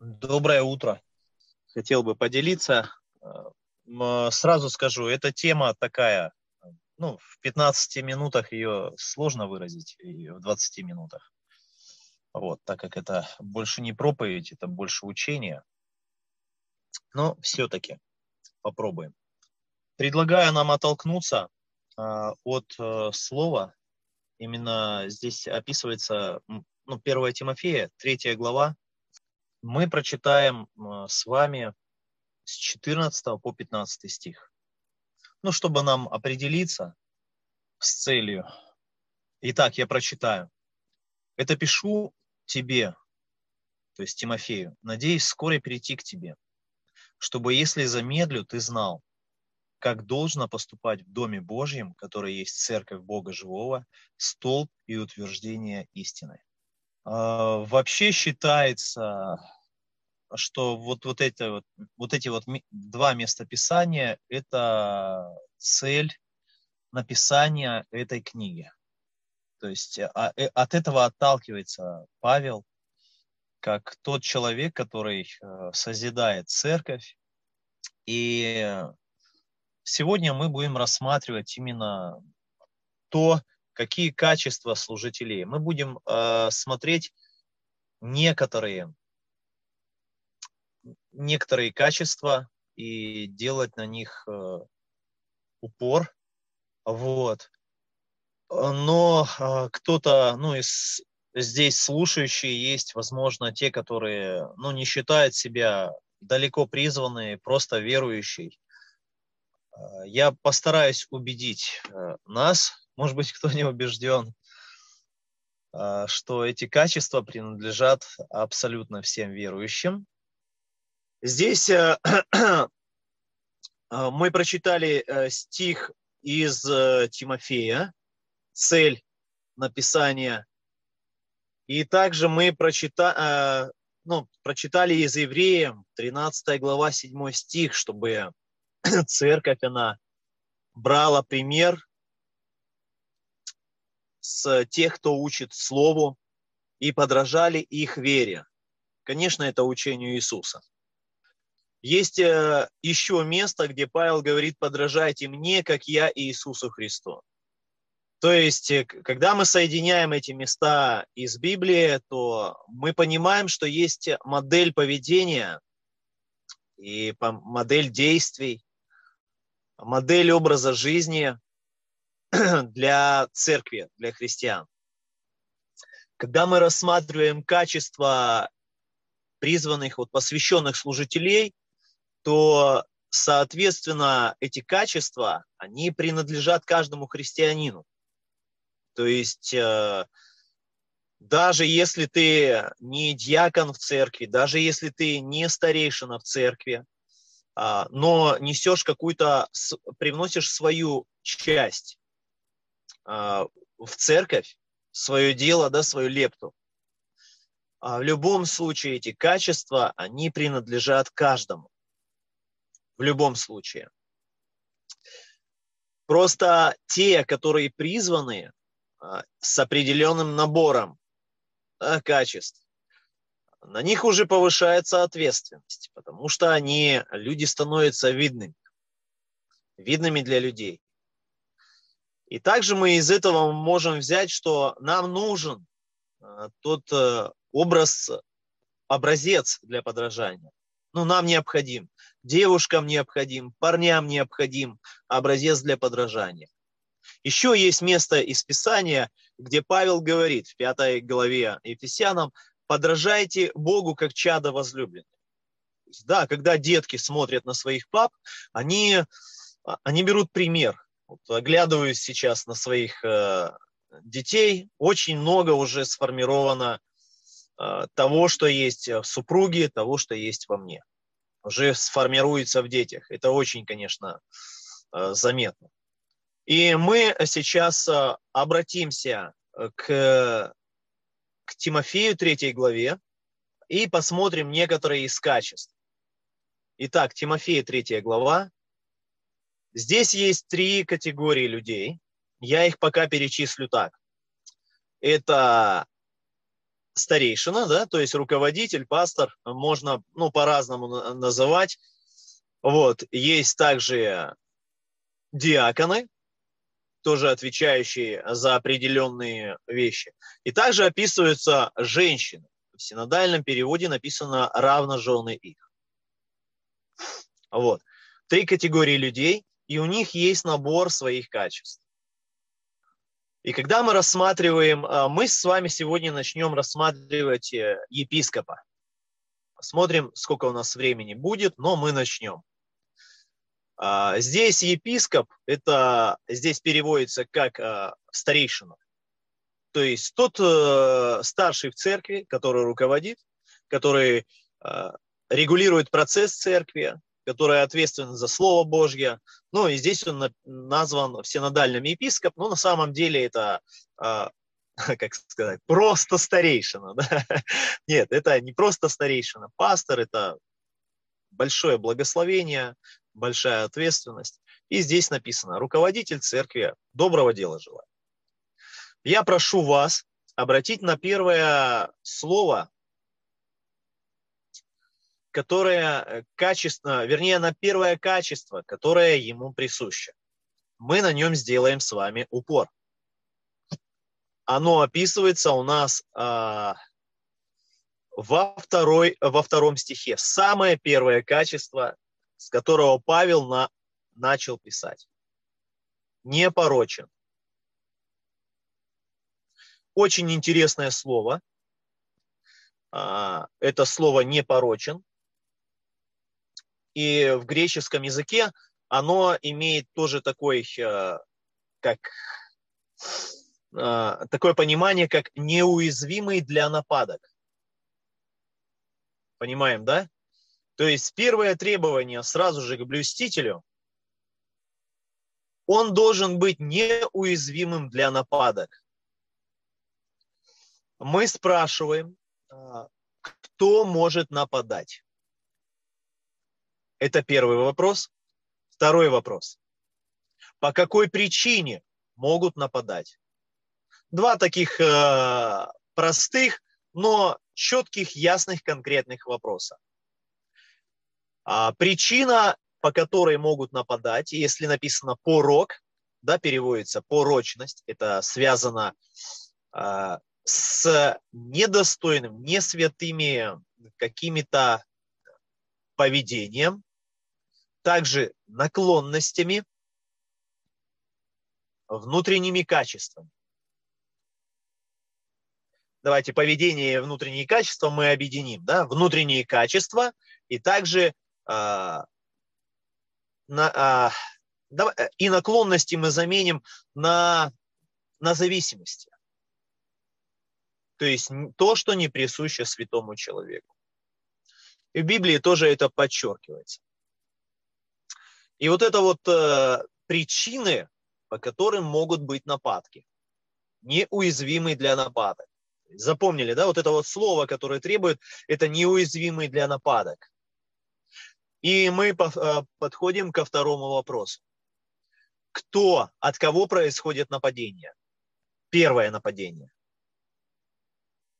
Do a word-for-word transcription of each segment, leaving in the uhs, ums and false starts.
Доброе утро. Хотел бы поделиться. Сразу скажу, эта тема такая, ну, в пятнадцати минутах ее сложно выразить, и в двадцати минутах. Вот, так как это больше не проповедь, это больше учение. Но все-таки попробуем. Предлагаю нам оттолкнуться от слова. Именно здесь описывается, ну, первое Тимофея, третья глава. Мы прочитаем с вами с четырнадцатого по пятнадцатый стих. Ну, чтобы нам определиться с целью. Итак, я прочитаю. «Это пишу тебе, то есть Тимофею, надеюсь вскоре перейти к тебе, чтобы, если замедлю, ты знал, как должно поступать в Доме Божьем, который есть Церковь Бога Живого, столб и утверждение истины». А, вообще считается, что вот, вот, это, вот, вот эти вот два местописания – это цель написания этой книги. То есть а, от этого отталкивается Павел, как тот человек, который созидает церковь. И сегодня мы будем рассматривать именно то, какие качества служителей. Мы будем э, смотреть некоторые, некоторые качества и делать на них э, упор. Вот. Но э, кто-то, ну, из, здесь слушающие есть, возможно, те, которые, ну, не считают себя далеко призванные, просто верующие. Я постараюсь убедить нас, может быть, кто не убежден, что эти качества принадлежат абсолютно всем верующим. Здесь мы прочитали стих из Тимофея, цель написания, и также мы прочитали, ну, прочитали из Евреям, тринадцатая глава, седьмой стих, чтобы... Церковь, она брала пример с тех, кто учит Слову, и подражали их вере. Конечно, это учению Иисуса. Есть еще место, где Павел говорит: «Подражайте мне, как я Иисусу Христу». То есть, когда мы соединяем эти места из Библии, то мы понимаем, что есть модель поведения и модель действий, модель образа жизни для церкви, для христиан. Когда мы рассматриваем качества призванных, вот, посвященных служителей, то, соответственно, эти качества, они принадлежат каждому христианину. То есть даже если ты не диакон в церкви, даже если ты не старейшина в церкви, но несешь какую-то, привносишь свою часть в церковь, свое дело, да, свою лепту. В любом случае эти качества, они принадлежат каждому. В любом случае. Просто те, которые призваны с определенным набором, да, качеств, на них уже повышается ответственность, потому что они, люди, становятся видными, видными для людей. И также мы из этого можем взять, что нам нужен тот образ, образец для подражания. Ну, нам необходим, девушкам необходим, парням необходим образец для подражания. Еще есть место из Писания, где Павел говорит в пятой главе Ефесянам: «Подражайте Богу, как чадо возлюбленное». Да, когда детки смотрят на своих пап, они, они берут пример. Вот, оглядываюсь сейчас на своих э, детей, очень много уже сформировано э, того, что есть в супруге, того, что есть во мне. Уже сформируется в детях. Это очень, конечно, э, заметно. И мы сейчас обратимся к, к Тимофею, третьей главе, и посмотрим некоторые из качеств. Итак, Тимофея, третья глава. Здесь есть три категории людей. Я их пока перечислю так. Это старейшина, да, то есть руководитель, пастор, можно, ну, по-разному называть. Вот, есть также диаконы, тоже отвечающие за определенные вещи. И также описываются женщины. В синодальном переводе написано «равно жены их». Вот. Три категории людей, и у них есть набор своих качеств. И когда мы рассматриваем, мы с вами сегодня начнем рассматривать епископа. Посмотрим, сколько у нас времени будет, но мы начнем. Здесь епископ, это здесь переводится как старейшина. То есть тот старший в церкви, который руководит, который регулирует процесс церкви, который ответственен за Слово Божье. Ну и здесь он назван всенодальным епископ, но на самом деле это, как сказать, просто старейшина. Да? Нет, это не просто старейшина. Пастор – это большое благословение, большая ответственность. И здесь написано: руководитель церкви, доброго дела желаю. Я прошу вас обратить на первое слово, которое качественно, вернее, на первое качество, которое ему присуще. Мы на нем сделаем с вами упор. Оно описывается у нас а, во, второй, во втором стихе. Самое первое качество, с которого Павел на, начал писать. Непорочен. Очень интересное слово. А, это слово непорочен. И в греческом языке оно имеет тоже такой, как, такое понимание, как неуязвимый для нападок. Понимаем, да? То есть первое требование сразу же к блюстителю, он должен быть неуязвимым для нападок. Мы спрашиваем, кто может нападать? Это первый вопрос. Второй вопрос. По какой причине могут нападать? Два таких э, простых, но четких, ясных, конкретных вопроса. А причина, по которой могут нападать, если написано «порок», да, переводится «порочность», это связано э, с недостойным, несвятыми какими-то поведением, также наклонностями, внутренними качествами. Давайте поведение и внутренние качества мы объединим. Да? Внутренние качества и также а, на, а, давай, и наклонности мы заменим на, на зависимости. То есть то, что не присуще святому человеку. И в Библии тоже это подчеркивается. И вот это вот э, причины, по которым могут быть нападки. Неуязвимый для нападок. Запомнили, да, вот это вот слово, которое требует, это неуязвимый для нападок. И мы по, э, подходим ко второму вопросу. Кто, от кого происходит нападение? Первое нападение.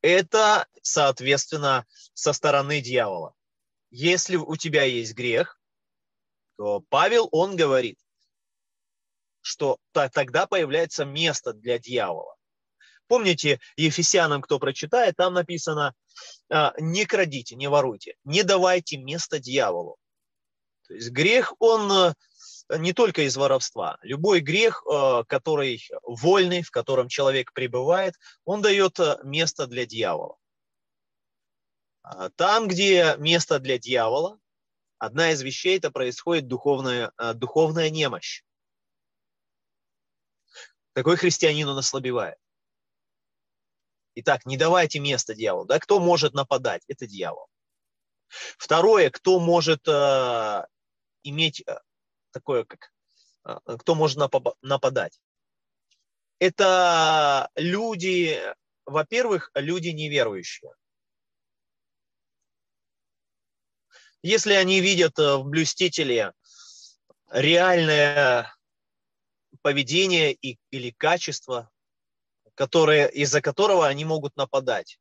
Это, соответственно, со стороны дьявола. Если у тебя есть грех, то Павел, он говорит, что тогда появляется место для дьявола. Помните, Ефесянам, кто прочитает, там написано: не крадите, не воруйте, не давайте место дьяволу. То есть грех, он не только из воровства. Любой грех, который вольный, в котором человек пребывает, он дает место для дьявола. Там, где место для дьявола, одна из вещей, это происходит духовная, духовная немощь. Такой христианин, он ослабевает. Итак, не давайте место дьяволу. Да? Кто может нападать? Это дьявол. Второе, кто может э, иметь... такое, как кто может нападать. Это люди, во-первых, люди неверующие. Если они видят в блюстителе реальное поведение и, или качество, которое, из-за которого они могут нападать,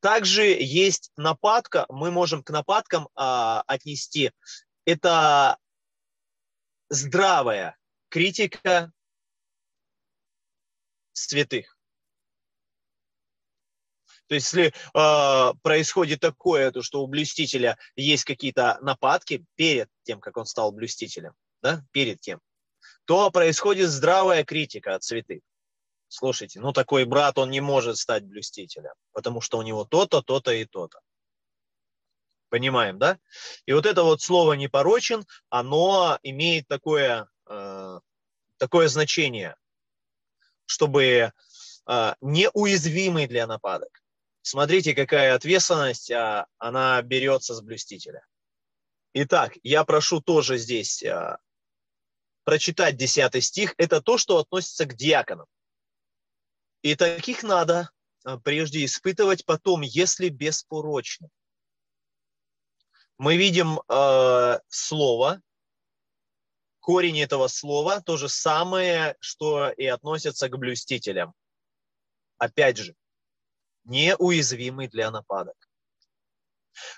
Также есть нападка, мы можем к нападкам а, отнести. Это здравая критика святых. То есть, если э, происходит такое, то, что у блюстителя есть какие-то нападки перед тем, как он стал блюстителем, да, перед тем, то происходит здравая критика от святых. Слушайте, ну такой брат, он не может стать блюстителем, потому что у него то-то, то-то и то-то. Понимаем, да? И вот это вот слово «непорочен», оно имеет такое, э, такое значение, чтобы э, неуязвимый для нападок. Смотрите, какая ответственность, а, она берется с блюстителя. Итак, я прошу тоже здесь а, прочитать десятый стих. Это то, что относится к диаконам. «И таких надо а, прежде испытывать, потом, если беспорочны». Мы видим э, слово, корень этого слова, то же самое, что и относится к блюстителям. Опять же, неуязвимый для нападок.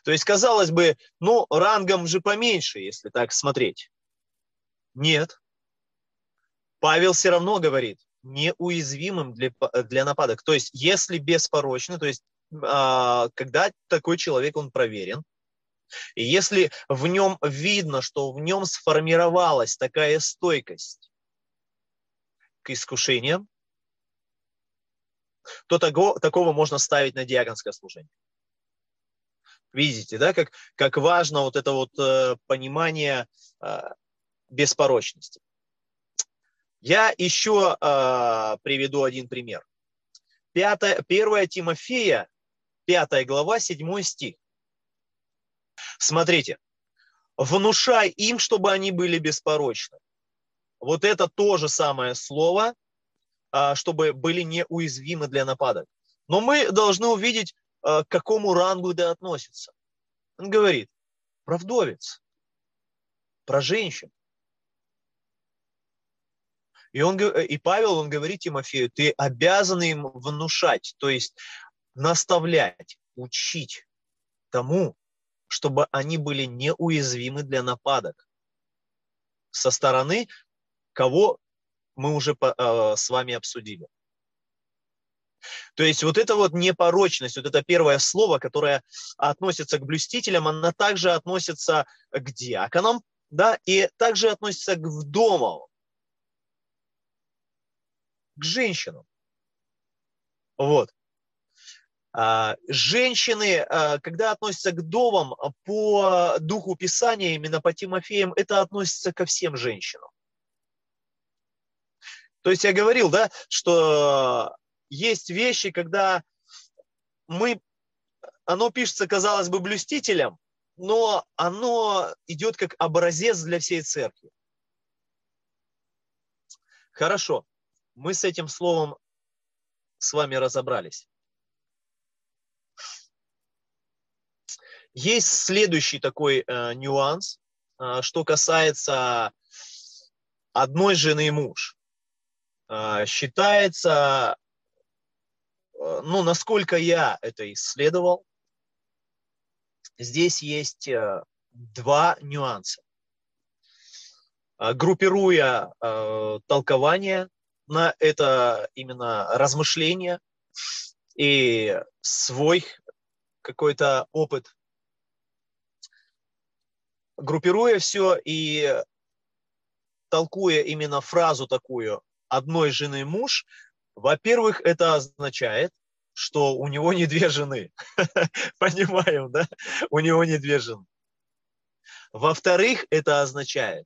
То есть, казалось бы, ну, рангом же поменьше, если так смотреть. Нет. Павел все равно говорит, неуязвимым для, для нападок. То есть, если беспорочно, то есть, э, когда такой человек, он проверен, и если в нем видно, что в нем сформировалась такая стойкость к искушениям, то того, такого можно ставить на диаконское служение. Видите, да, как, как важно вот это вот э, понимание э, беспорочности. Я еще э, приведу один пример. Пятое, первое Тимофея, пятая глава, седьмой стих. Смотрите, внушай им, чтобы они были беспорочны. Вот это то же самое слово, чтобы были неуязвимы для нападок. Но мы должны увидеть, к какому рангу это относится. Он говорит про вдовец, про женщин. И, он, и Павел, он говорит Тимофею, ты обязан им внушать, то есть наставлять, учить тому, чтобы они были неуязвимы для нападок со стороны, кого мы уже э, с вами обсудили. То есть вот эта вот непорочность, вот это первое слово, которое относится к блюстителям, оно также относится к диаконам, да, и также относится к вдовам, к женщинам. Вот. Женщины, когда относятся к вдовам по духу Писания, именно по Тимофеям, это относится ко всем женщинам. То есть я говорил, да, что есть вещи, когда мы, оно пишется, казалось бы, блюстителем, но оно идет как образец для всей церкви. Хорошо, мы с этим словом с вами разобрались. Есть следующий такой э, нюанс, э, что касается одной жены и муж. Э, считается, э, ну, насколько я это исследовал, здесь есть э, два нюанса. Э, группируя э, толкование на это именно размышление и свой какой-то опыт, группируя все и толкуя именно фразу такую «одной жены муж», во-первых, это означает, что у него не две жены. Понимаем, да? У него не две жены. Во-вторых, это означает,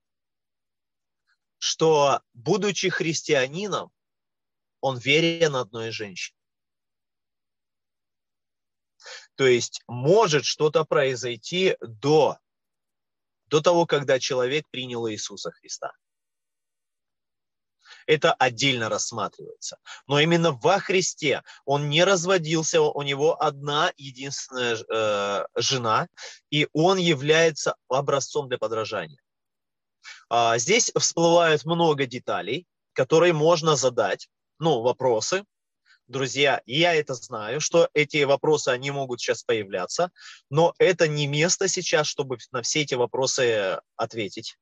что, будучи христианином, он верен одной женщине. То есть может что-то произойти до до того, когда человек принял Иисуса Христа. Это отдельно рассматривается. Но именно во Христе он не разводился, у него одна единственная э, жена, и он является образцом для подражания. А здесь всплывает много деталей, которые можно задать, ну, вопросы, друзья, я это знаю, что эти вопросы, они могут сейчас появляться, но это не место сейчас, чтобы на все эти вопросы ответить.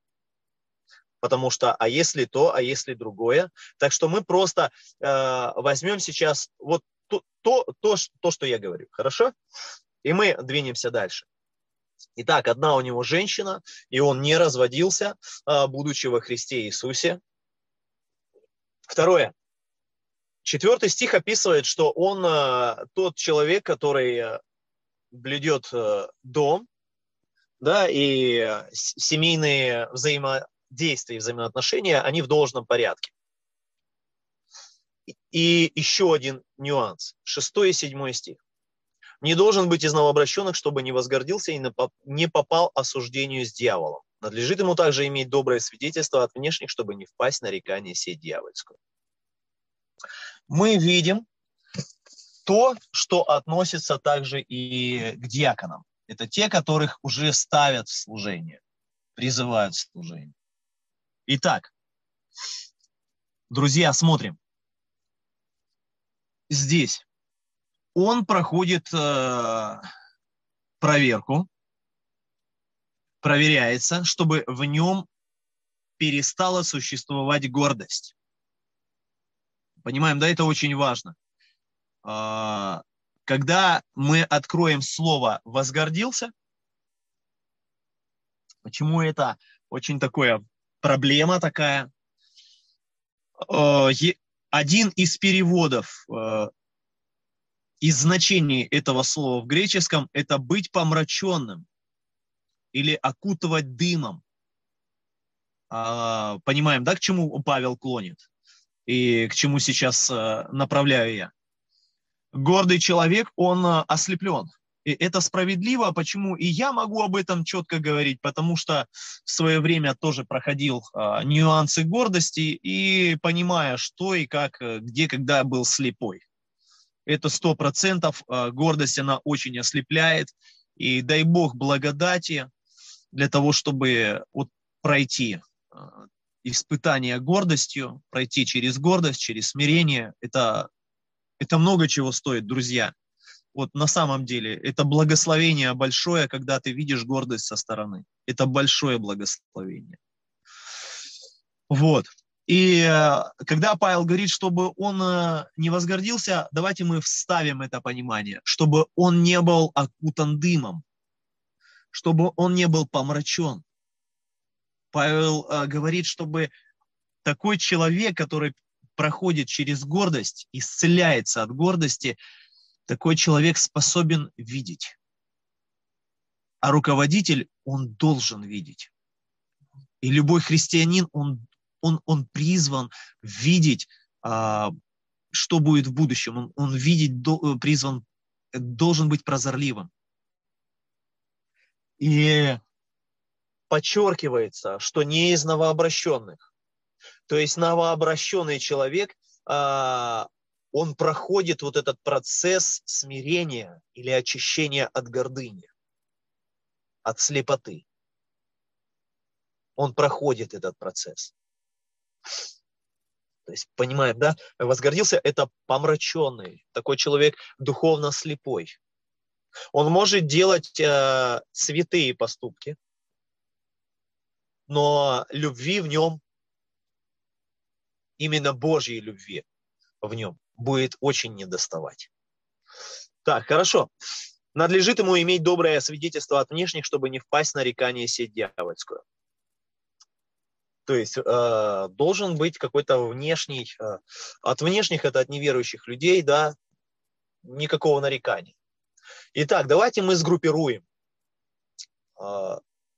Потому что, а если то, а если другое. Так что мы просто э, возьмем сейчас вот то, то, то, то, что я говорю. Хорошо? И мы двинемся дальше. Итак, одна у него женщина, и он не разводился, э, будучи во Христе Иисусе. Второе. Четвертый стих описывает, что он э, тот человек, который э, блюдет э, дом, да, и э, семейные взаимоотношения, действия и взаимоотношения, они в должном порядке. И еще один нюанс. Шестой и седьмой стих. «Не должен быть из новообращенных, чтобы не возгордился и не попал осуждению с дьяволом. Надлежит ему также иметь доброе свидетельство от внешних, чтобы не впасть в нарекание сеть дьявольскую». Мы видим то, что относится также и к диаконам. Это те, которых уже ставят в служение, призывают в служение. Итак, друзья, смотрим. Здесь он проходит э, проверку, проверяется, чтобы в нем перестала существовать гордость. Понимаем, да, это очень важно. Э, когда мы откроем слово «возгордился», почему это очень такое... Проблема такая. Один из переводов и значений этого слова в греческом – это быть помраченным или окутывать дымом. Понимаем, да, к чему Павел клонит и к чему сейчас направляю я? Гордый человек, он ослеплен. И это справедливо, почему и я могу об этом четко говорить, потому что в свое время тоже проходил а, нюансы гордости и понимая, что и как, где, когда был слепой. Это сто процентов гордость, она очень ослепляет. И дай Бог благодати для того, чтобы вот пройти а, испытание гордостью, пройти через гордость, через смирение. Это, это много чего стоит, друзья. Вот на самом деле это благословение большое, когда ты видишь гордость со стороны. Это большое благословение. Вот. И когда Павел говорит, чтобы он не возгордился, давайте мы вставим это понимание, чтобы он не был окутан дымом, чтобы он не был помрачен. Павел говорит, чтобы такой человек, который проходит через гордость, исцеляется от гордости, такой человек способен видеть, а руководитель, он должен видеть. И любой христианин, он, он, он призван видеть, а, что будет в будущем. Он, он видеть до, призван, должен быть прозорливым. И подчеркивается, что не из новообращенных. То есть новообращенный человек, а, он проходит вот этот процесс смирения или очищения от гордыни, от слепоты. Он проходит этот процесс. То есть, понимаем, да? Возгордился – это помраченный, такой человек духовно слепой. Он может делать э, святые поступки, но любви в нем, именно Божьей любви в нем, будет очень недоставать. Так, хорошо. Надлежит ему иметь доброе свидетельство от внешних, чтобы не впасть в нарекание сеть дьявольскую. То есть э, должен быть какой-то внешний, э, от внешних, это от неверующих людей, да, никакого нарекания. Итак, давайте мы сгруппируем э,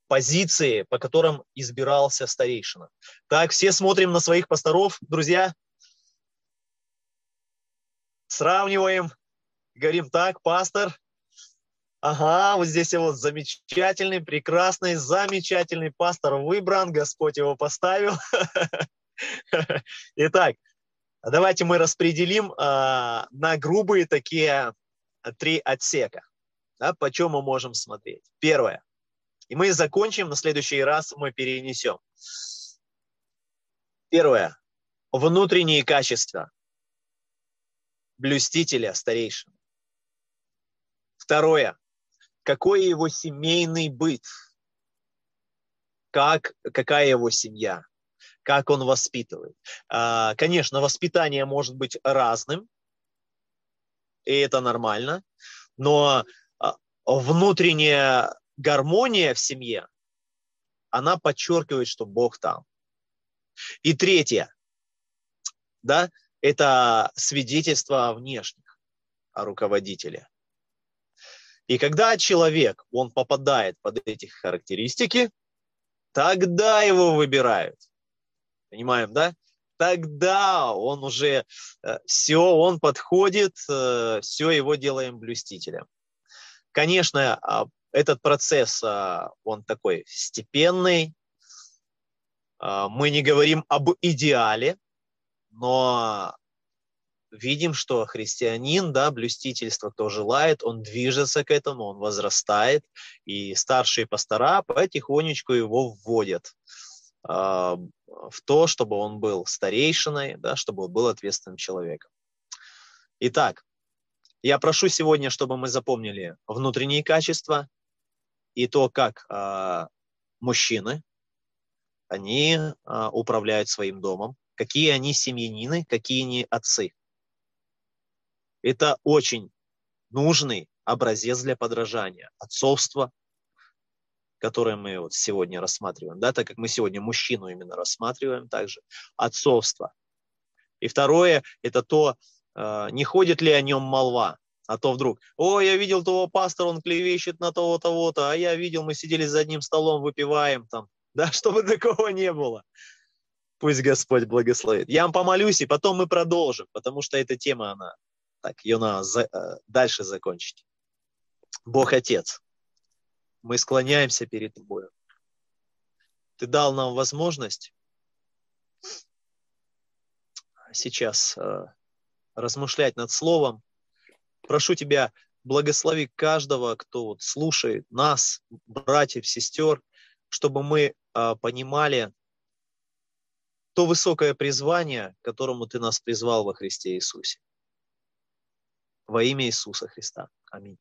позиции, по которым избирался старейшина. Так, все смотрим на своих пасторов, друзья. Сравниваем, говорим так, пастор, ага, вот здесь его замечательный, прекрасный, замечательный пастор выбран, Господь его поставил. Итак, давайте мы распределим а, на грубые такие три отсека, да, по чему мы можем смотреть. Первое, и мы закончим, на следующий раз мы перенесем. Первое, внутренние качества. блюстителя старейшин. Второе. Какой его семейный быт? Как, какая его семья? Как он воспитывает? Конечно, воспитание может быть разным, и это нормально, но внутренняя гармония в семье, она подчеркивает, что Бог там. И третье, да, это свидетельство внешних о руководителе. И когда человек, он попадает под эти характеристики, тогда его выбирают. Понимаем, да? Тогда он уже, э, все, он подходит, э, все его делаем блюстителем. Конечно, э, этот процесс, э, он такой степенный. Э, мы не говорим об идеале, но видим, что христианин, да, блюстительство, кто желает, он движется к этому, он возрастает, и старшие пастора потихонечку его вводят в то, чтобы он был старейшиной, да, чтобы он был ответственным человеком. Итак, я прошу сегодня, чтобы мы запомнили внутренние качества и то, как э, мужчины, они э, управляют своим домом, какие они семьянины, какие они отцы. Это очень нужный образец для подражания, отцовства, которые мы вот сегодня рассматриваем, да, так как мы сегодня мужчину именно рассматриваем также, отцовство. И второе, это то, э, не ходит ли о нем молва, а то вдруг, о, я видел того пастора, он клевещет на того, того-то, а я видел, мы сидели за одним столом, выпиваем там, да, чтобы такого не было. Пусть Господь благословит. Я вам помолюсь, и потом мы продолжим, потому что эта тема, она, так, ее надо за, э, дальше закончить. Бог Отец. Мы склоняемся перед Тобой. Ты дал нам возможность сейчас э, размышлять над Словом. Прошу Тебя, благослови каждого, кто вот слушает нас, братьев, сестер, чтобы мы э, понимали то высокое призвание, к которому Ты нас призвал во Христе Иисусе. Во имя Иисуса Христа. Аминь.